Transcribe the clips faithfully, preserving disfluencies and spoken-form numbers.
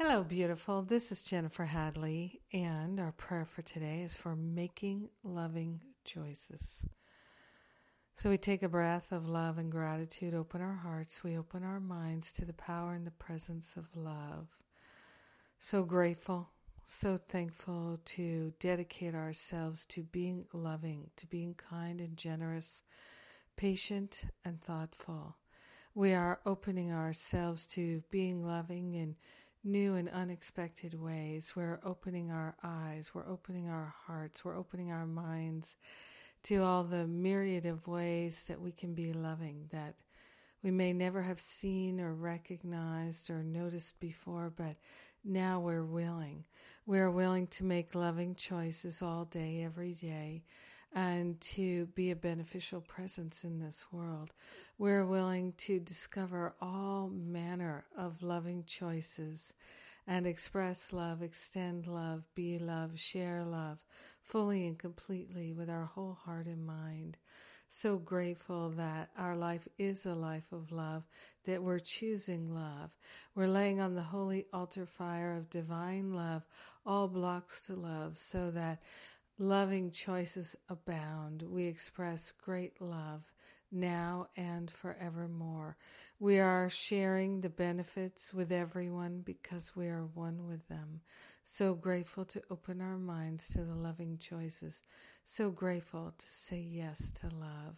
Hello, beautiful. This is Jennifer Hadley, and our prayer for today is for making loving choices. So we take a breath of love and gratitude, open our hearts, we open our minds to the power and the presence of love. So grateful, so thankful to dedicate ourselves to being loving, to being kind and generous, patient and thoughtful. We are opening ourselves to being loving and new and unexpected ways. We're opening our eyes, we're opening our hearts, we're opening our minds to all the myriad of ways that we can be loving that we may never have seen or recognized or noticed before, but now we're willing. We're willing to make loving choices all day, every day, and to be a beneficial presence in this world. We're willing to discover all manner of loving choices and express love, extend love, be love, share love, fully and completely with our whole heart and mind. So grateful that our life is a life of love, that we're choosing love. We're laying on the holy altar fire of divine love, all blocks to love, so that loving choices abound. We express great love now and forevermore. We are sharing the benefits with everyone because we are one with them. So grateful to open our minds to the loving choices. So grateful to say yes to love.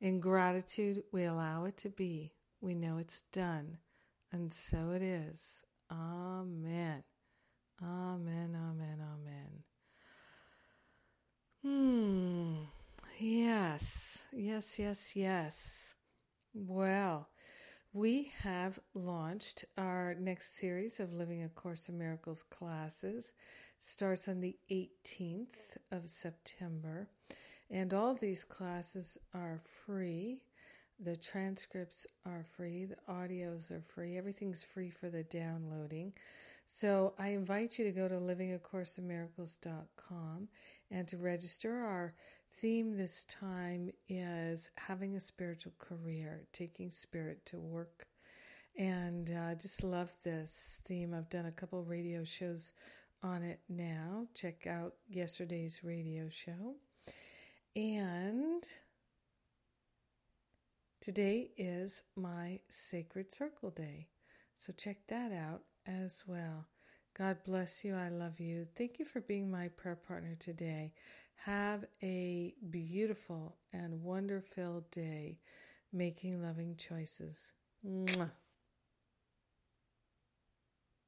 In gratitude, we allow it to be. We know it's done. And so it is. Amen. Amen, amen, amen. Hmm. Yes, yes, yes, yes. Well, we have launched our next series of Living a Course in Miracles classes. Starts on the eighteenth of September, and all these classes are free. The transcripts are free. The audios are free. Everything's free for the downloading. So I invite you to go to living a course of miracles dot com and to register. Our theme this time is having a spiritual career, taking spirit to work. And I uh, just love this theme. I've done a couple radio shows on it now. Check out yesterday's radio show. And today is my Sacred Circle Day. So check that out as well. God bless you. I love you. Thank you for being my prayer partner today. Have a beautiful and wonder-filled day making loving choices. Mwah.